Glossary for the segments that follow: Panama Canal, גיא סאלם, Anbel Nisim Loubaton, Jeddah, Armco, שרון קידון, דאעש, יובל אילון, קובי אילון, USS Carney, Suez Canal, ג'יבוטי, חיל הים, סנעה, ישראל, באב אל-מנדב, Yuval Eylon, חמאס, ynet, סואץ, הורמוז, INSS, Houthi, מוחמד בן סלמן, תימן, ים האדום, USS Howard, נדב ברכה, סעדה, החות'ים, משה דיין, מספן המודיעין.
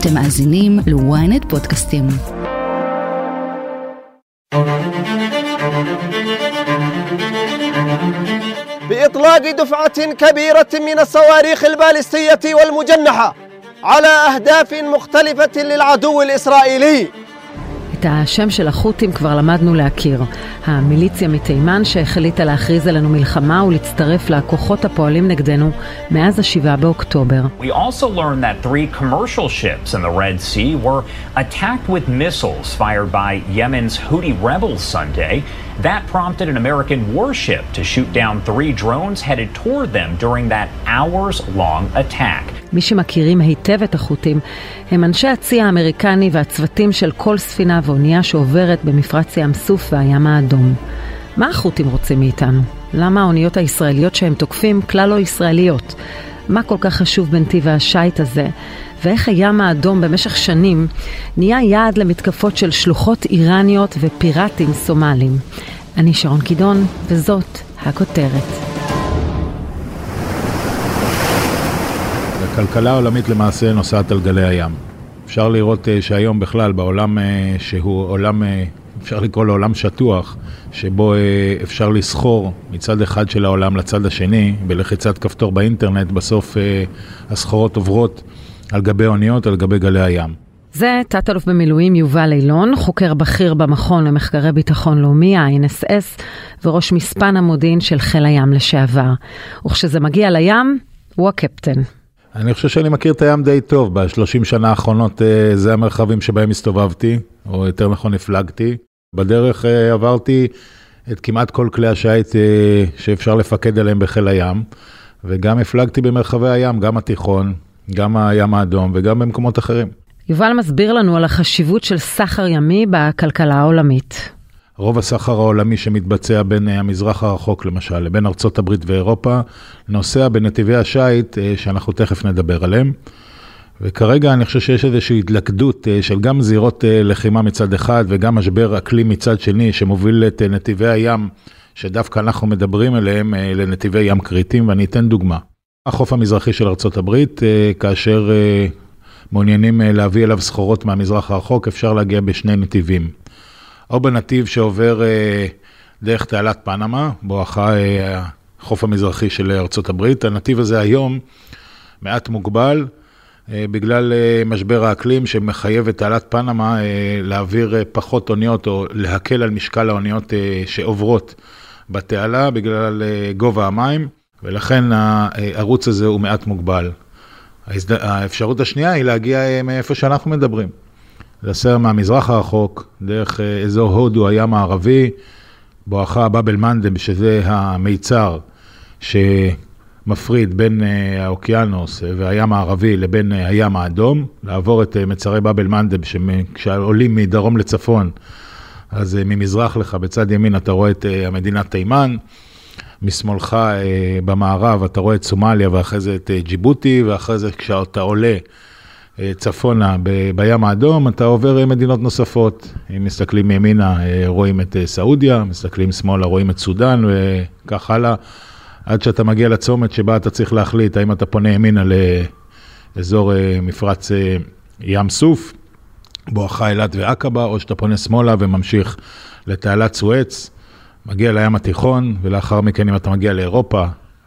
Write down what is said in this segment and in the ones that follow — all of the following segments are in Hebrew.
אתם מאזינים לוויינט פודקאסטים. באطلاق דפעה כבירה מן הסואריך البالستيه والمجنحه على اهداف مختلفه للعدو الاسرائيلي. את השם של החות'ים כבר למדנו להכיר. המיליציה מתימן שהחליטה להכריז עלינו מלחמה ולהצטרף לכוחות הפועלים נגדנו מאז ה-7 באוקטובר. We also learned that 3 commercial ships in the Red Sea were attacked with missiles fired by Yemen's Houthi rebels Sunday. That prompted an American warship to shoot down 3 drones headed toward them during that hours-long attack. מי שמכירים היטב את החות'ים הם אנשי הצי האמריקני והצוותים של כל ספינה ואונייה שעוברת במפרץ ים סוף והים האדום. מה החות'ים רוצים מאיתנו? למה האוניות הישראליות שהם תוקפים כלל לא ישראליות? מה כל כך חשוב בנתיב השייט הזה? ואיך הים האדום במשך שנים נהיה יעד למתקפות של שלוחות איראניות ופיראטים סומליים? אני שרון קידון, וזאת הכותרת. הכלכלה העולמית למעשה נוסעת על גלי הים. אפשר לראות שהיום בכלל בעולם שהוא עולם, אפשר לקרוא לו עולם שטוח, שבו אפשר לסחור מצד אחד של העולם לצד השני, בלחיצת כפתור באינטרנט, בסוף הסחורות עוברות על גבי אוניות, על גבי גלי הים. זה תת-אלוף במילואים יובל אילון, חוקר בכיר במכון למחקרי ביטחון לאומי, ה-INSS, וראש מספן המודיעין של חיל הים לשעבר. וכשזה מגיע לים, הוא הקפטן. אני חושב שאני מכיר את הים די טוב, ב-30 שנה האחרונות זה המרחבים שבהם הסתובבתי, או יותר נכון הפלגתי. בדרך עברתי את כמעט כל כלי השייט שאפשר לפקד עליהם בחיל הים, וגם הפלגתי במרחבי הים, גם התיכון, גם הים האדום וגם במקומות אחרים. יובל מסביר לנו על החשיבות של סחר ימי בכלכלה העולמית. רוב הסחר העולמי שמתבצע בין המזרח הרחוק למשל, לבין ארצות הברית ואירופה, נוסע בנתיבי השייט שאנחנו תכף נדבר עליהם. וכרגע אני חושב שיש איזושהי התלכדות של גם זירות לחימה מצד אחד, וגם משבר אקלים מצד שני, שמוביל את נתיבי הים, שדווקא אנחנו מדברים עליהם, לנתיבי ים קריטיים, ואני אתן דוגמה. החוף המזרחי של ארצות הברית, כאשר מעוניינים להביא אליו סחורות מהמזרח הרחוק, אפשר להגיע בשני נתיבים. או בנתיב שעובר דרך תעלת פנמה, בואכה החוף המזרחי של ארצות הברית. הנתיב הזה היום מעט מוגבל, בגלל משבר האקלים שמחייב את תעלת פנמה להעביר פחות אוניות, או להקל על משקל האוניות שעוברות בתעלה, בגלל גובה המים, ולכן הערוץ הזה הוא מעט מוגבל. האפשרות השנייה היא להגיע מאיפה שאנחנו מדברים. לסר מהמזרח הרחוק, דרך אזור הודו, הים הערבי, בואכה בב אל-מנדב, שזה המיצר שמפריד בין האוקיינוס והים הערבי לבין הים האדום, לעבור את מצרי בב אל-מנדב, כשעולים מדרום לצפון, אז ממזרח לך, בצד ימין אתה רואה את המדינה תימן, משמאלך במערב אתה רואה את סומליה, ואחרי זה את ג'יבוטי, ואחרי זה כשאתה עולה, צפונה בים האדום, אתה עובר מדינות נוספות. אם מסתכלים ימינה, רואים את סעודיה, מסתכלים שמאלה, רואים את סודן, וכך הלאה, עד שאתה מגיע לצומת שבה אתה צריך להחליט, האם אתה פונה ימינה לאזור מפרץ ים סוף, בואכה אילת ועקבה, או שאתה פונה שמאלה וממשיך לתעלת סואץ, מגיע לים התיכון, ולאחר מכן אם אתה מגיע לאירופה,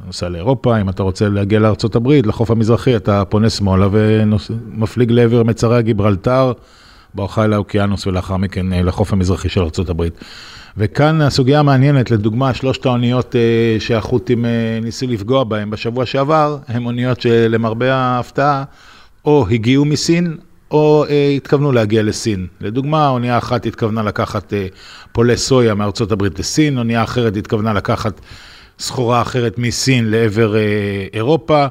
נוסע לאירופה, אם אתה רוצה להגיע לארצות הברית, לחוף המזרחי, אתה פונה שמאלה ומפליג לעבר מצרי הגיברלטר, בואכה לאוקיינוס ולאחר מכן לחוף המזרחי של ארצות הברית. וכאן הסוגיה המעניינת, לדוגמה, 3 האוניות שהחות'ים ניסו לפגוע בהן בשבוע שעבר, הן אוניות שלמרבה ההפתעה, או הגיעו מסין, או התכוונו להגיע לסין. לדוגמה, אונייה אחת התכוונה לקחת פולי סויה מארצות הברית לסין, אונייה אחרת התכוונה לקחת סחורה אחרת מסין לעבר אירופה.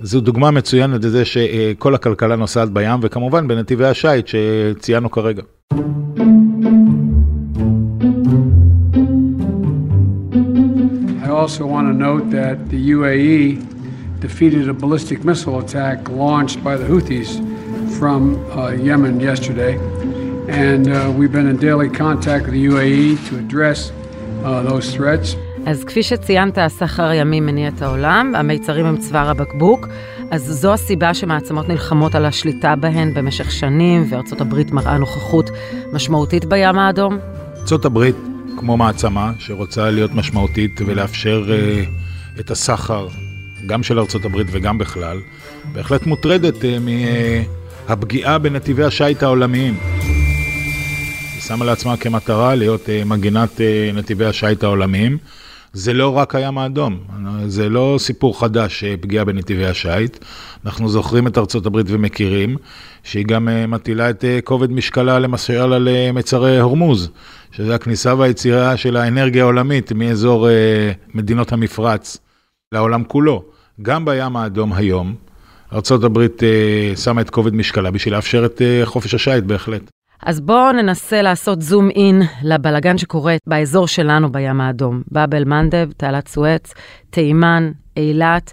זו דוגמה מצוינת לזה שכל הכלכלה נוסעת בים, וכמובן בנתיבי השייט שציינו כרגע. I also want to note that the UAE defeated a ballistic missile attack launched by the Houthis from Yemen yesterday, and we've been in daily contact with the UAE to address those threats. אז כפי שציינת, הסחר ימי מניע את העולם, המיצרים הם צוואר הבקבוק, אז זו הסיבה שמעצמות נלחמות על השליטה בהן במשך שנים, וארצות הברית מראה נוכחות משמעותית בים האדום? ארצות הברית, כמו מעצמה, שרוצה להיות משמעותית ולאפשר את הסחר, גם של ארצות הברית וגם בכלל, בהחלט מוטרדת מהפגיעה בנתיבי השיט העולמיים. היא שמה לעצמה כמטרה להיות מגינת נתיבי השיט העולמיים. זה לא רק הים האדום, זה לא סיפור חדש פגיעה בנתיבי השיט. אנחנו זוכרים את ארצות הברית ומכירים שהיא גם מטילה את כובד משקלה למשל על מצרי הורמוז, שזה הכניסה והיצירה של האנרגיה העולמית מאזור מדינות המפרץ לעולם כולו. גם בים האדום היום, ארצות הברית שמה את כובד משקלה בשביל לאפשר את חופש השיט בהחלט. אז בואו ננסה לעשות זום אין לבלגן שקורה באזור שלנו בים האדום. באב אל-מנדב, תעלת סואץ, תימן, אילת,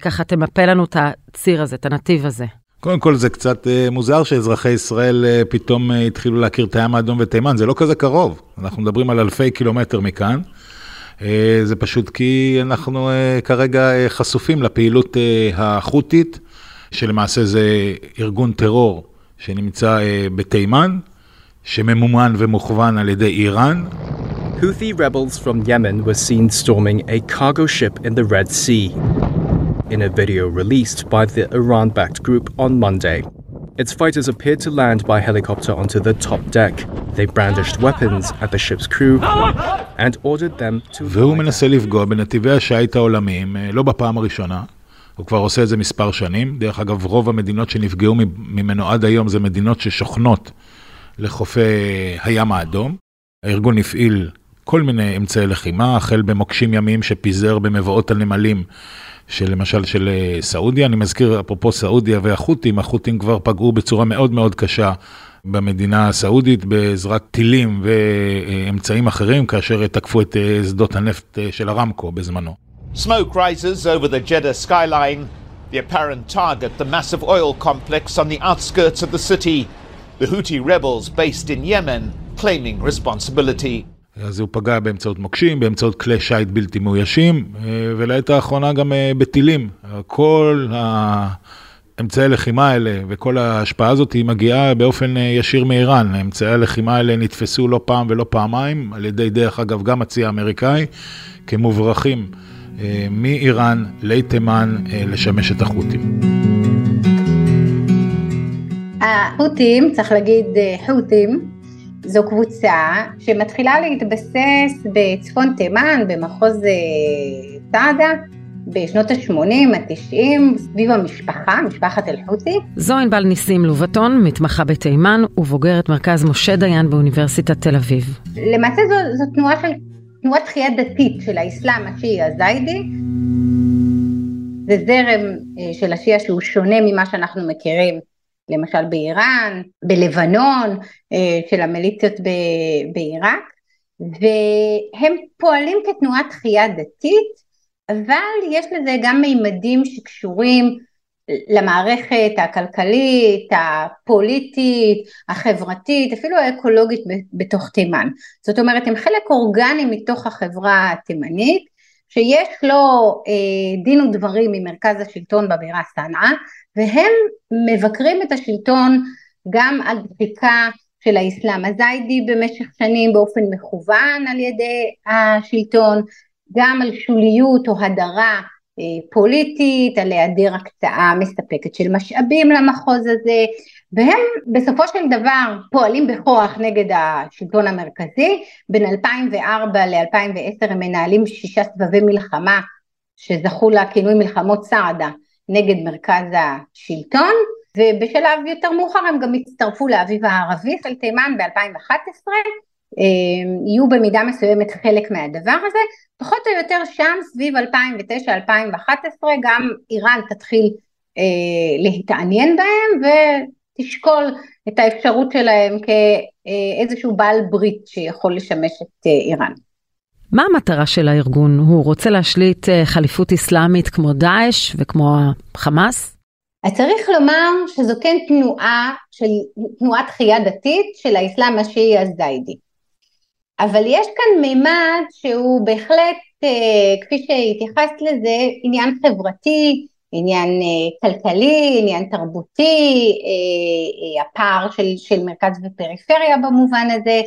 ככה תמפה לנו את הציר הזה, את הנתיב הזה. קודם כל זה קצת מוזר שאזרחי ישראל פתאום התחילו להכיר את הים האדום ותימן, זה לא כזה קרוב. אנחנו מדברים על אלפי קילומטר מכאן. זה פשוט כי אנחנו כרגע חשופים לפעילות החות'ית, שלמעשה זה ארגון טרור שנמצא בתימן, שממומן ומוכוון על ידי איראן. Houthi rebels from Yemen were seen storming a cargo ship in the Red Sea. In a video released by the Iran-backed group on Monday, its fighters appeared to land by helicopter onto the top deck. They brandished weapons at the ship's crew and ordered them to... והוא מנסה לפגוע בנתיבי השיט העולמיים, לא בפעם הראשונה. הוא כבר עושה את זה מספר שנים. דרך אגב, רוב המדינות שנפגעו ממנו עד היום זה מדינות ששוכנות לחופי הים האדום. הארגון הפעיל כל מיני אמצעי לחימה, החל במוקשים ימיים שפיזר במבואות הנמלים, למשל של סעודיה. אני מזכיר, אפרופו סעודיה והחות'ים, החות'ים כבר פגעו בצורה מאוד מאוד קשה במדינה הסעודית, בעזרת טילים ואמצעים אחרים, כאשר תקפו את שדות הנפט של ארמקו בזמנו. Smoke rises over the Jeddah skyline, the apparent target, the massive oil complex on the outskirts of the city. The Houthi rebels based in Yemen claiming responsibility. אז הוא פגע באמצעות מוקשים, באמצעות כלי שיט בלתי מאוישים, ולעת האחרונה גם בטילים. כל האמצעי לחימה האלה וכל ההשפעה הזאת היא מגיעה באופן ישיר מאיראן. האמצעי הלחימה האלה נתפסו לא פעם ולא פעמיים, על ידי דרך אגב גם הצי האמריקאי, כמוברחים מאיראן לתימן לשמש את החות'ים. החות'ים, צריך להגיד חות'ים, זו קבוצה שמתחילה להתבסס בצפון תימן, במחוז סעדה, בשנות ה-80, ה-90, סביב המשפחה, משפחת אל-חות'י. זו ענבל ניסים לובטון, מתמחה בתימן ובוגרת מרכז משה דיין באוניברסיטת תל אביב. למעשה זו תנועה של תנועת תחייה דתית של האסלאם השיעי הזיידי, זה זרם של השיעה שהוא שונה ממה שאנחנו מכירים, למשל באיראן, בלבנון, של המיליציות בעיראק, והם פועלים כתנועת תחייה דתית, אבל יש לזה גם מימדים שקשורים למערכת הכלכלית, הפוליטית, החברתית, אפילו האקולוגית בתוך תימן. זאת אומרת, הם חלק אורגני מתוך החברה התימנית, שיש לו דין ודברים ממרכז השלטון בבירה סנעה, והם מבקרים את השלטון גם על דחיקה של האסלאם הזיידי במשך שנים באופן מכוון על ידי השלטון, גם על שוליות או הדרה פוליטית, על היעדר הקצאה מספקת של משאבים למחוז הזה, והם בסופו של דבר פועלים בכוח נגד השלטון המרכזי. בין 2004 ל-2010 הם מנהלים 6 סבבי מלחמה, שזכו לכינוי מלחמות סעדה, נגד מרכז השלטון, ובשלב יותר מאוחר הם גם הצטרפו לאביב הערבי של תימן ב-2011, יהיו במידה מסוימת חלק מהדבר הזה. פחות או יותר שם סביב 2009-2011 גם איראן תתחיל להתעניין בהם ותשקול את האפשרות שלהם כאיזשהו בעל ברית שיכול לשמש את איראן. מה המטרה של הארגון? הוא רוצה להשליט חליפות אסלאמית כמו דאעש וכמו חמאס? צריך לומר שזו כן תנועה של תנועת תחייה דתית של האסלאם השיעי הזיידי. אבל יש כאן מימד שהוא בהחלט, כפי שהתייחסת לזה, עניין חברתי, עניין כלכלי, עניין תרבותי, הפער של מרכז ופריפריה במובן הזה,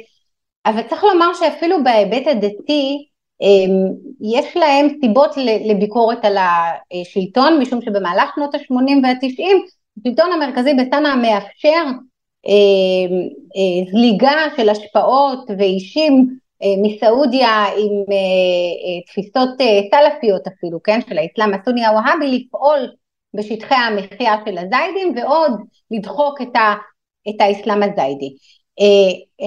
אבל צריך לומר שאפילו בהיבט הדתי, יש להם סיבות לביקורת על השלטון, משום שבמהלך שנות ה-80 וה-90, השלטון המרכזי בסנא מאפשר זליגה של השפעות ואישים מסעודיה עם תפיסות סלפיות אפילו, כן, של האסלאם הסוני הווהאבי, לפעול בשטחי המחיה של הזיידים, ועוד לדחוק את האסלאם הזיידי.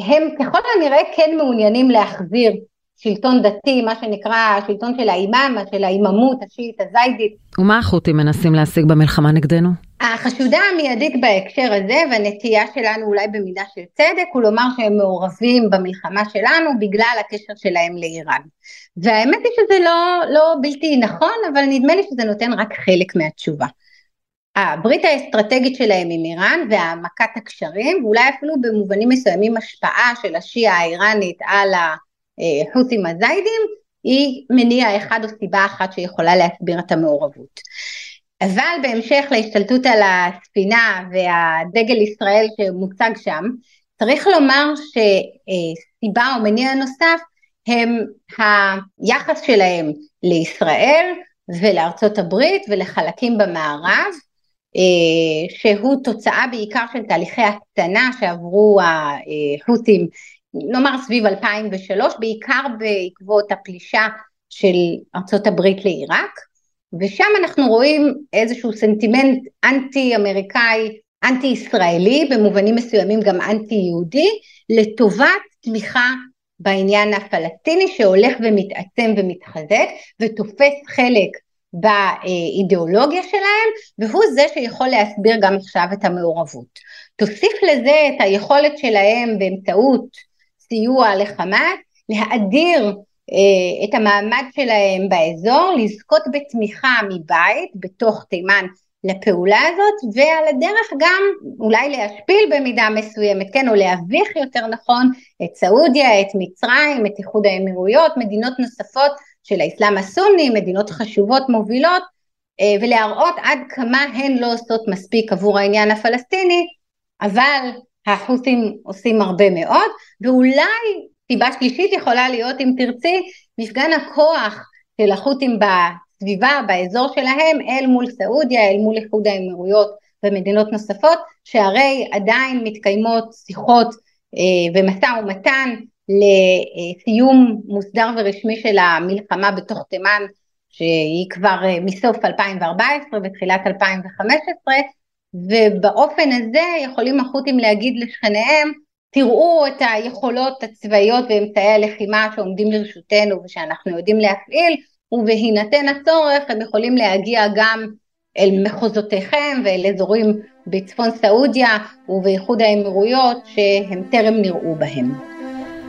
הם ככל הנראה כן מעוניינים להחזיר שלטון דתי, מה שנקרא שלטון של האימאמה, של האיממות השיעית הזיידית. ומה החות'ים מנסים להשיג במלחמה נגדנו? החשודה המיידית בהקשר הזה, והנטייה שלנו אולי במידה של צדק, הוא לומר שהם מעורבים במלחמה שלנו בגלל הקשר שלהם לאיראן. והאמת היא שזה לא בלתי נכון, אבל נדמה לי שזה נותן רק חלק מהתשובה. הברית האסטרטגית שלהם עם איראן, והעמקת הקשרים, ואולי אפילו במובנים מסוימים השפעה של השיעה האיראנית על החות'ים הזיידים, היא מניע אחד או סיבה אחת שיכולה להסביר את המעורבות. אבל בהמשך להשתלטות על הספינה והדגל ישראל שמוצג שם, צריך לומר שסיבה או מניע נוסף הם היחס שלהם לישראל ולארצות הברית ולחלקים במערב, שהוא תוצאה בעיקר של תהליכי הקטנה שעברו החות'ים, נאמר סביב 2003, בעיקר בעקבות הפלישה של ארצות הברית לעיראק, ושם אנחנו רואים איזשהו סנטימנט אנטי-אמריקאי, אנטי-ישראלי, במובנים מסוימים גם אנטי-יהודי, לטובת תמיכה בעניין הפלסטיני, שהולך ומתעצם ומתחזק, ותופס חלק באידיאולוגיה שלהם, והוא זה שיכול להסביר גם עכשיו את המעורבות. תוסיף לזה את היכולת שלהם באמצעות סיוע לחמאס, להאדיר את המעמד שלהם באזור, לזכות בתמיכה מבית, בתוך תימן, לפעולה הזאת, ועל הדרך גם אולי להשפיל במידה מסוימת, כן, או להביך יותר נכון, את סעודיה, את מצרים, את איחוד האמירויות, מדינות נוספות של האסלאם הסוני, מדינות חשובות מובילות, ולהראות עד כמה הן לא עושות מספיק עבור העניין הפלסטיני, אבל החות'ים עושים הרבה מאוד, ואולי סיבה שלישית יכולה להיות, אם תרצי, מפגן הכוח של החות'ים בסביבה, באזור שלהם, אל מול סעודיה, אל מול איחוד האמירויות ומדינות נוספות, שהרי עדיין מתקיימות שיחות ומשא ומתן לסיום מוסדר ורשמי של המלחמה בתוך תימן, שהיא כבר מסוף 2014 ותחילת 2015, ובאופן הזה יכולים החות'ים להגיד לשכניהם, תראו את היכולות הצבאיות ואמצעי הלחימה שעומדים לרשותנו ושאנחנו יודעים להפעיל, ובהינתן הצורך הם יכולים להגיע גם אל מחוזותיכם ואל אזורים בצפון סעודיה ובאיחוד האמירויות שהם טרם נראו בהם.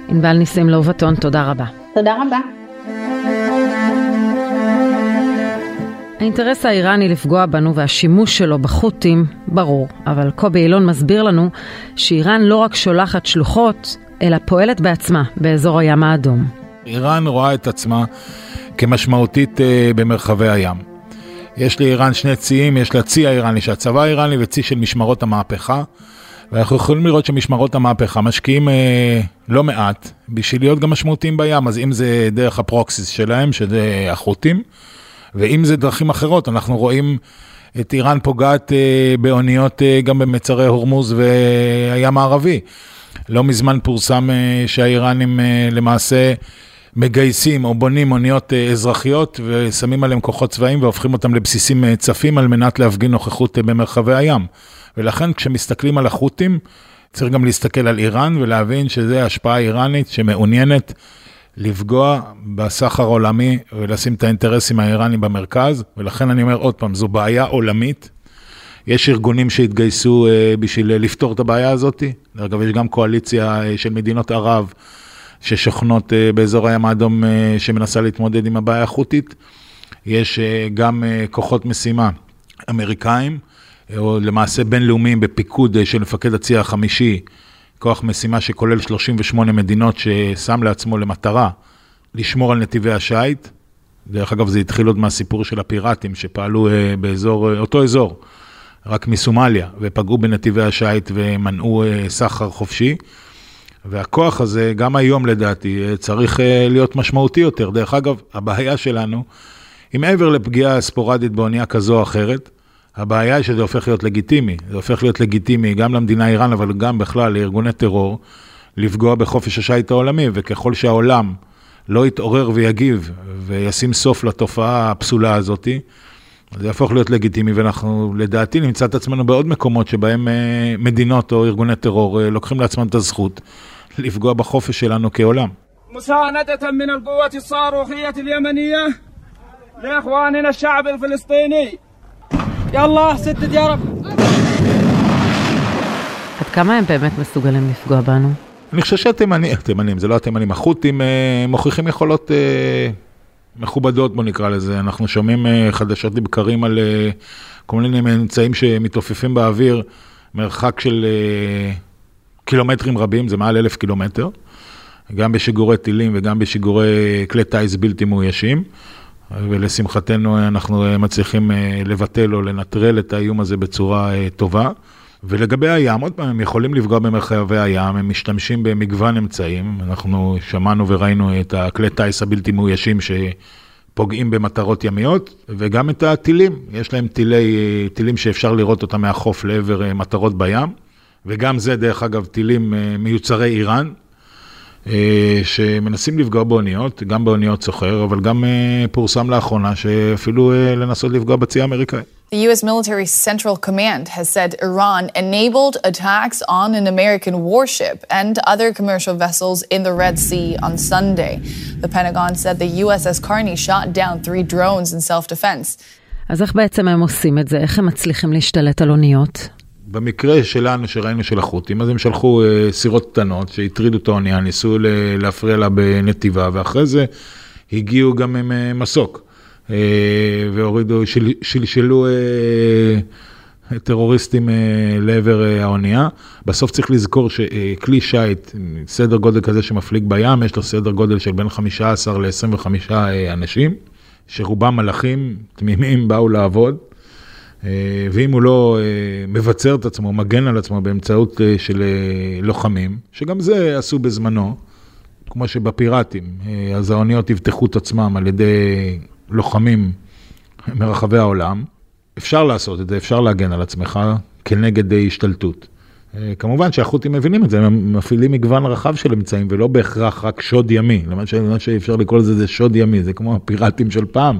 ענבל ניסים לובטון, תודה רבה. תודה רבה. האינטרס האיראני לפגוע בנו והשימוש שלו בחות'ים ברור, אבל קובי אילון מסביר לנו שאיראן לא רק שולחת שלוחות, אלא פועלת בעצמה באזור הים האדום. איראן רואה את עצמה כמשמעותית במרחבי הים. יש לאיראן שני ציים, יש לה צי האיראני, שהצבא האיראני וצי של משמרות המהפכה, ואנחנו יכולים לראות שמשמרות המהפכה משקיעים לא מעט, בשביל להיות גם משמעותיים בים, אז אם זה דרך הפרוקסיס שלהם, שזה החות'ים, ואם זה דרכים אחרות, אנחנו רואים את איראן פוגעת באוניות גם במצרי הורמוז והים הערבי. לא מזמן פורסם שהאיראנים למעשה מגייסים או בונים אוניות אזרחיות, ושמים עליהם כוחות צבאיים והופכים אותם לבסיסים צפים על מנת להפגין נוכחות במרחבי הים. ולכן כשמסתכלים על החות'ים, צריך גם להסתכל על איראן ולהבין שזה השפעה איראנית שמעוניינת, לפגוע בסחר עולמי ולשים את האינטרסים האיראנים במרכז, ולכן אני אומר עוד פעם, זו בעיה עולמית, יש ארגונים שהתגייסו בשביל לפתור את הבעיה הזאת, אגב יש גם קואליציה של מדינות ערב ששוכנות באזור הים האדום שמנסה להתמודד עם הבעיה החות'ית, יש גם כוחות משימה אמריקאים, או למעשה בינלאומיים בפיקוד של מפקד הצי החמישי, כוח משימה שכולל 38 מדינות ששם לעצמו למטרה לשמור על נתיבי השיט דרך אגב, זה התחיל עוד מהסיפור של הפיראטים, שפעלו באזור, אותו אזור, רק מסומליה, ופגעו בנתיבי השייט ומנעו סחר חופשי, והכוח הזה, גם היום לדעתי, צריך להיות משמעותי יותר. דרך אגב, הבעיה שלנו, אם מעבר לפגיעה ספורדית באונייה כזו או אחרת, הבעיה היא שזה הופך להיות לגיטימי. זה הופך להיות לגיטימי גם למדינה איראן, אבל גם בכלל לארגוני טרור, לפגוע בחופש השייט העולמי, וככל שהעולם לא יתעורר ויגיב, וישים סוף לתופעה הפסולה הזאת, זה יהפוך להיות לגיטימי, ואנחנו לדעתי נמצא את עצמנו בעוד מקומות שבהם מדינות או ארגוני טרור לוקחים לעצמם את הזכות לפגוע בחופש שלנו כעולם. مساندة من القوة الصاروخية اليمنية لإخواننا الشعب الفلسطيني. יאללה, סתת ירב. עד כמה הם באמת מסוגלים לפגוע בנו? אני חושב שהתימנים, זה לא התימנים, החות'ים מוכיחים יכולות מכובדות, בוא נקרא לזה. אנחנו שומעים חדשות לבקרים על כל מיני ממצאים שמתעופפים באוויר, מרחק של קילומטרים רבים, זה מעל 1,000 קילומטר, גם בשיגורי טילים וגם בשיגורי כלי טייס בלתי מאוישים, ולשמחתנו אנחנו מצליחים לבטל או לנטרל את האיום הזה בצורה טובה. ולגבי הים, עוד פעם, הם יכולים לפגוע במרחבי הים, הם משתמשים במגוון אמצעים, אנחנו שמענו וראינו את הכלי טייס הבלתי מאוישים שפוגעים במטרות ימיות, וגם את הטילים, יש להם טילים שאפשר לראות אותם מהחוף לעבר מטרות בים, וגם זה דרך אגב טילים מיוצרי איראן, שמנסים לפגוע באוניות, גם באוניות סוחר, אבל גם פורסם לאחרונה שאפילו לנסות לפגוע בצי האמריקאי. The US military central command has said Iran enabled attacks on an American warship and other commercial vessels in the Red Sea on Sunday. The Pentagon said the USS Carney shot down 3 drones in self-defense. אז איך בעצם הם עושים את זה? איך הם מצליחים להשתלט על אוניות? במקרה שלנו שראינו של החות'ים, אז הם שלחו סירות קטנות שהטרידו את האונייה, ניסו להפריע לה בנתיבה, ואחרי זה הגיעו גם עם מסוק. והורידו, שלשלו טרוריסטים לעבר האונייה. בסוף צריך לזכור שכלי שייט, סדר גודל כזה שמפליג בים, יש לו סדר גודל של בין 15 ל-25 אנשים, שרובם מלאכים, תמימים, באו לעבוד, ואם הוא לא מבצר את עצמו, מגן על עצמו באמצעות של לוחמים, שגם זה עשו בזמנו, כמו שבפיראטים, אז האוניות יבטחו את עצמם על ידי לוחמים מרחבי העולם, אפשר לעשות את זה, אפשר להגן על עצמך כנגד השתלטות. כמובן שהחות'ים מבינים את זה, הם מפעילים מגוון רחב של אמצעים, ולא בהכרח רק שוד ימי, למה שאפשר לקרוא לזה זה שוד ימי, זה כמו הפיראטים של פעם,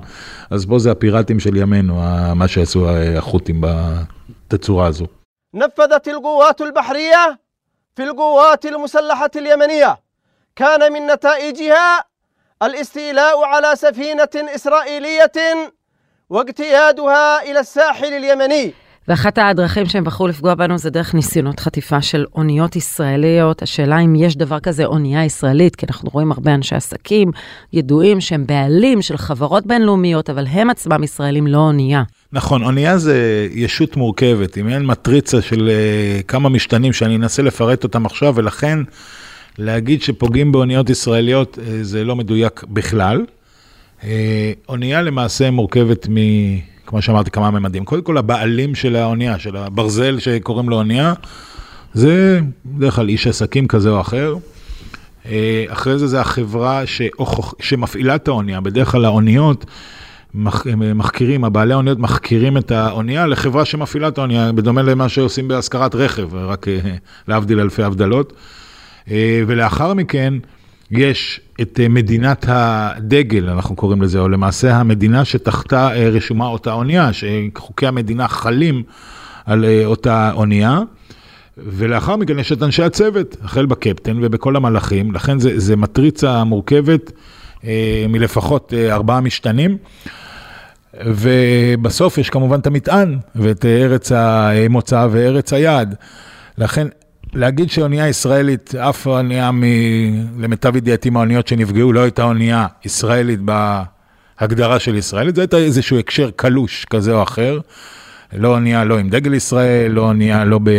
אז פה זה הפיראטים של ימינו, מה שעשו החות'ים בתצורה הזו. נפדת القوات البحرية في القوات المسلحة اليمنية كان من نتائجها الاستيلاء على سفينة إسرائيلية واجتيادها إلى الساحل اليمني. ואחת הדרכים שהם בחרו לפגוע בנו זה דרך ניסיונות חטיפה של אוניות ישראליות. השאלה אם יש דבר כזה אונייה ישראלית, כי אנחנו רואים הרבה אנשי עסקים ידועים שהם בעלים של חברות בינלאומיות, אבל הם עצמם ישראלים לא אונייה. נכון, אונייה זה ישות מורכבת, אם אין מטריצה של כמה משתנים שאני אנסה לפרט אותם עכשיו, ולכן להגיד שפוגעים באוניות ישראליות זה לא מדויק בכלל. אונייה למעשה מורכבת מ... כמו שאמרתי, כמה ממדים. קודם כל, הבעלים של האונייה, של הברזל שקוראים לו אונייה, זה בדרך כלל איש עסקים כזה או אחר. אחרי זה, זה החברה שמפעילה את האונייה. בדרך כלל האוניות מחכירים, הבעלי האוניות מחכירים את האונייה לחברה שמפעילה את האונייה, בדומה למה שעושים בהשכרת רכב, רק להבדיל אלפי הבדלות. ולאחר מכן, יש את מדינת הדגל, אנחנו קוראים לזה, או למעשה המדינה שתחתה רשומה אותה אונייה, שחוקי המדינה חלים על אותה אונייה, ולאחר מכן יש את אנשי הצוות, החל בקפטן ובכל המלאכים, לכן זה מטריצה מורכבת מלפחות 4 משתנים, ובסוף יש כמובן את המטען, ואת ארץ המוצא וארץ היעד, לכן להגיד שאונייה ישראלית, אף אונייה למיטב ידיעתי מהאוניות שנפגעו, לא הייתה אונייה ישראלית בהגדרה של ישראלית, זה הייתה איזשהו הקשר קלוש כזה או אחר, לא אונייה לא עם דגל ישראל, לא אונייה לא ב...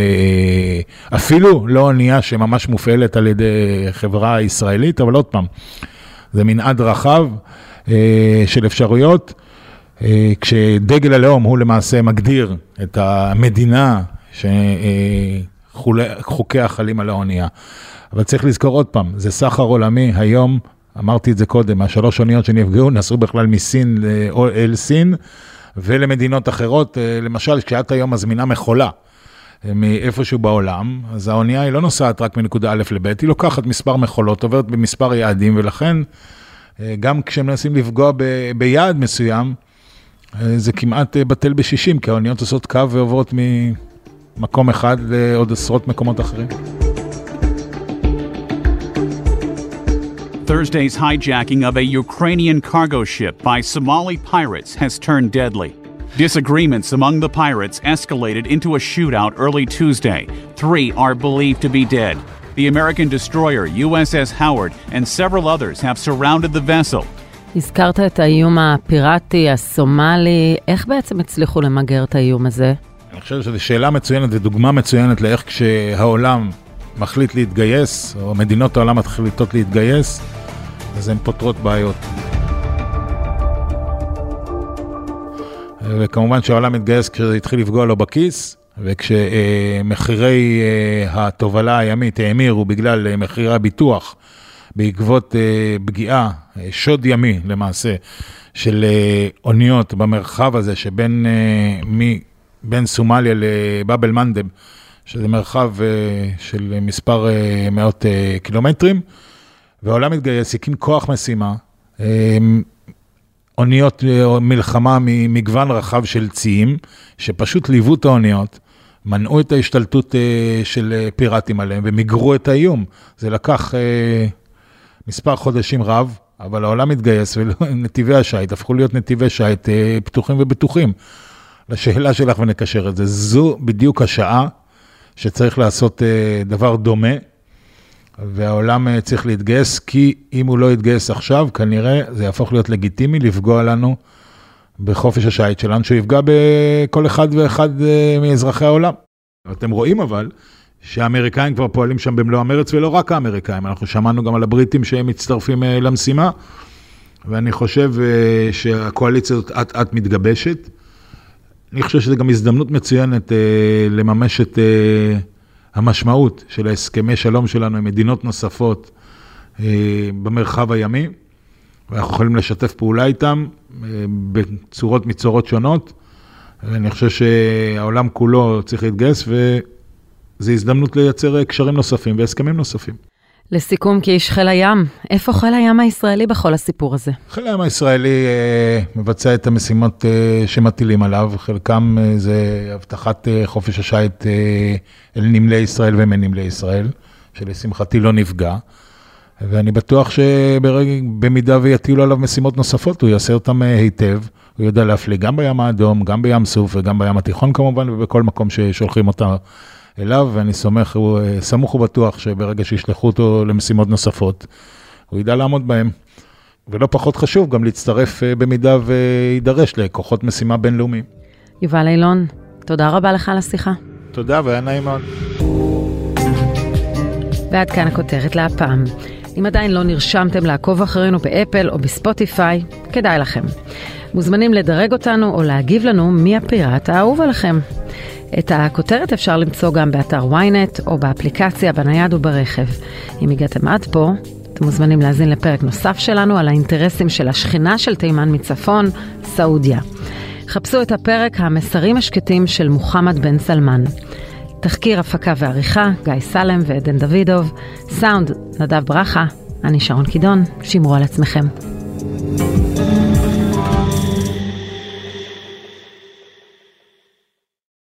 אפילו לא אונייה שממש מופעלת על ידי חברה ישראלית, אבל עוד פעם, זה מנעד רחב, של אפשרויות, כשדגל הלאום הוא למעשה מגדיר את המדינה שחוקיה חלים על האונייה. אבל צריך לזכור עוד פעם, זה סחר עולמי היום, אמרתי את זה קודם, השלוש אוניות שנפגעו נסעו בכלל מסין אל סין, ולמדינות אחרות, למשל, כשאת היום מזמינה מחולה, מאיפשהו בעולם, אז האונייה היא לא נוסעת רק מנקודה א' לב', היא לוקחת מספר מחולות, עוברת במספר יעדים, ולכן גם כשמנסים לפגוע ביעד מסוים, זה כמעט בטל ב-60, כי האוניות עושות קו ועוברות ממקום אחד לעוד עשרות מקומות אחרים. Thursday's hijacking of a Ukrainian cargo ship by Somali pirates has turned deadly. Disagreements among the pirates escalated into a shootout early Tuesday. Three are believed to be dead. The American destroyer USS Howard and several others have surrounded the vessel. הזכרת את האיום הפיראטי, הסומלי. איך בעצם הצליחו למגר את האיום הזה? אני חושב שזו שאלה מצוינת ודוגמה מצוינת לאיך כשהעולם מחליט להתגייס, או מדינות העולם מחליטות להתגייס, אז הן פותרות בעיות. וכמובן שהעולם מתגייס כשזה התחיל לפגוע לו בכיס, וכשמחירי התובלה הימית האמירו בגלל מחירי הביטוח, בעקבות פגיעה, שוד ימי למעשה, של אוניות במרחב הזה, שבין סומליה לבאב אל-מנדב, שזה מרחב של מספר מאות קילומטרים, והעולם מתגייס, הקים כוח משימה, אוניות מלחמה ממגוון רחב של ציים, שפשוט ליוו את האוניות, מנעו את ההשתלטות של פיראטים עליהם, ומיגרו את האיום. זה לקח מספר חודשים רב, אבל העולם מתגייס, ונתיבי השייט, הפכו להיות נתיבי שייט פתוחים ובטוחים. לשאלה שלך ונקשר את זה, זו בדיוק השעה, שצריך לעשות דבר דומה, והעולם צריך להתגייס, כי אם הוא לא יתגייס עכשיו, כנראה זה יהפוך להיות לגיטימי לפגוע לנו בחופש השייט שלנו, שהוא יפגע בכל אחד ואחד מאזרחי העולם. אתם רואים אבל, שהאמריקאים כבר פועלים שם במלוא המרץ, ולא רק האמריקאים, אנחנו שמענו גם על הבריטים שהם מצטרפים למשימה, ואני חושב שהקואליציה הזאת עד מתגבשת, אני חושב שזה גם הזדמנות מצוינת לממש את המשמעות של ההסכמי שלום שלנו עם מדינות נוספות במרחב הימי, ואנחנו יכולים לשתף פעולה איתם בצורות מצורות שונות, ואני חושב שהעולם כולו צריך להתגייס, וזו הזדמנות לייצר קשרים נוספים והסכמים נוספים. לסיכום, כאיש חיל הים, איפה חיל הים הישראלי בכל הסיפור הזה? חיל הים הישראלי מבצע את המשימות שמטילים עליו, חלקם זה הבטחת חופש השייט אל נמלי ישראל ומנמלי ישראל, שלשמחתי לא נפגע, ואני בטוח שבמידה ויטילו עליו משימות נוספות, הוא יעשה אותם היטב, הוא יודע להפליג גם בים האדום, גם בים סוף וגם בים התיכון כמובן, ובכל מקום ששולחים אותם, אליו, ואני סמוך ובטוח שברגע שישלחו אותו למשימות נוספות, הוא ידע לעמוד בהם. ולא פחות חשוב גם להצטרף במידה וידרש לכוחות משימה בינלאומיים. יובל אילון, תודה רבה לך על השיחה. תודה, והיה נעים מאוד. ועד כאן הכותרת להפעם. אם עדיין לא נרשמתם לעקוב אחרינו באפל או בספוטיפיי, כדאי לכם. מוזמנים לדרג אותנו או להגיב לנו מי הפיראט האהוב עליכם. את הכותרת אפשר למצוא גם באתר ynet או באפליקציה בנייד וברכב. אם הגעתם עד פה, אתם מוזמנים להזין לפרק נוסף שלנו על האינטרסים של השכנה של תימן מצפון, סעודיה. חפשו את הפרק המסרים השקטים של מוחמד בן סלמן. תחקיר, הפקה ועריכה, גיא סאלם ועדן דוידוב. סאונד, נדב ברכה. אני שרון קידון. שמרו על עצמכם.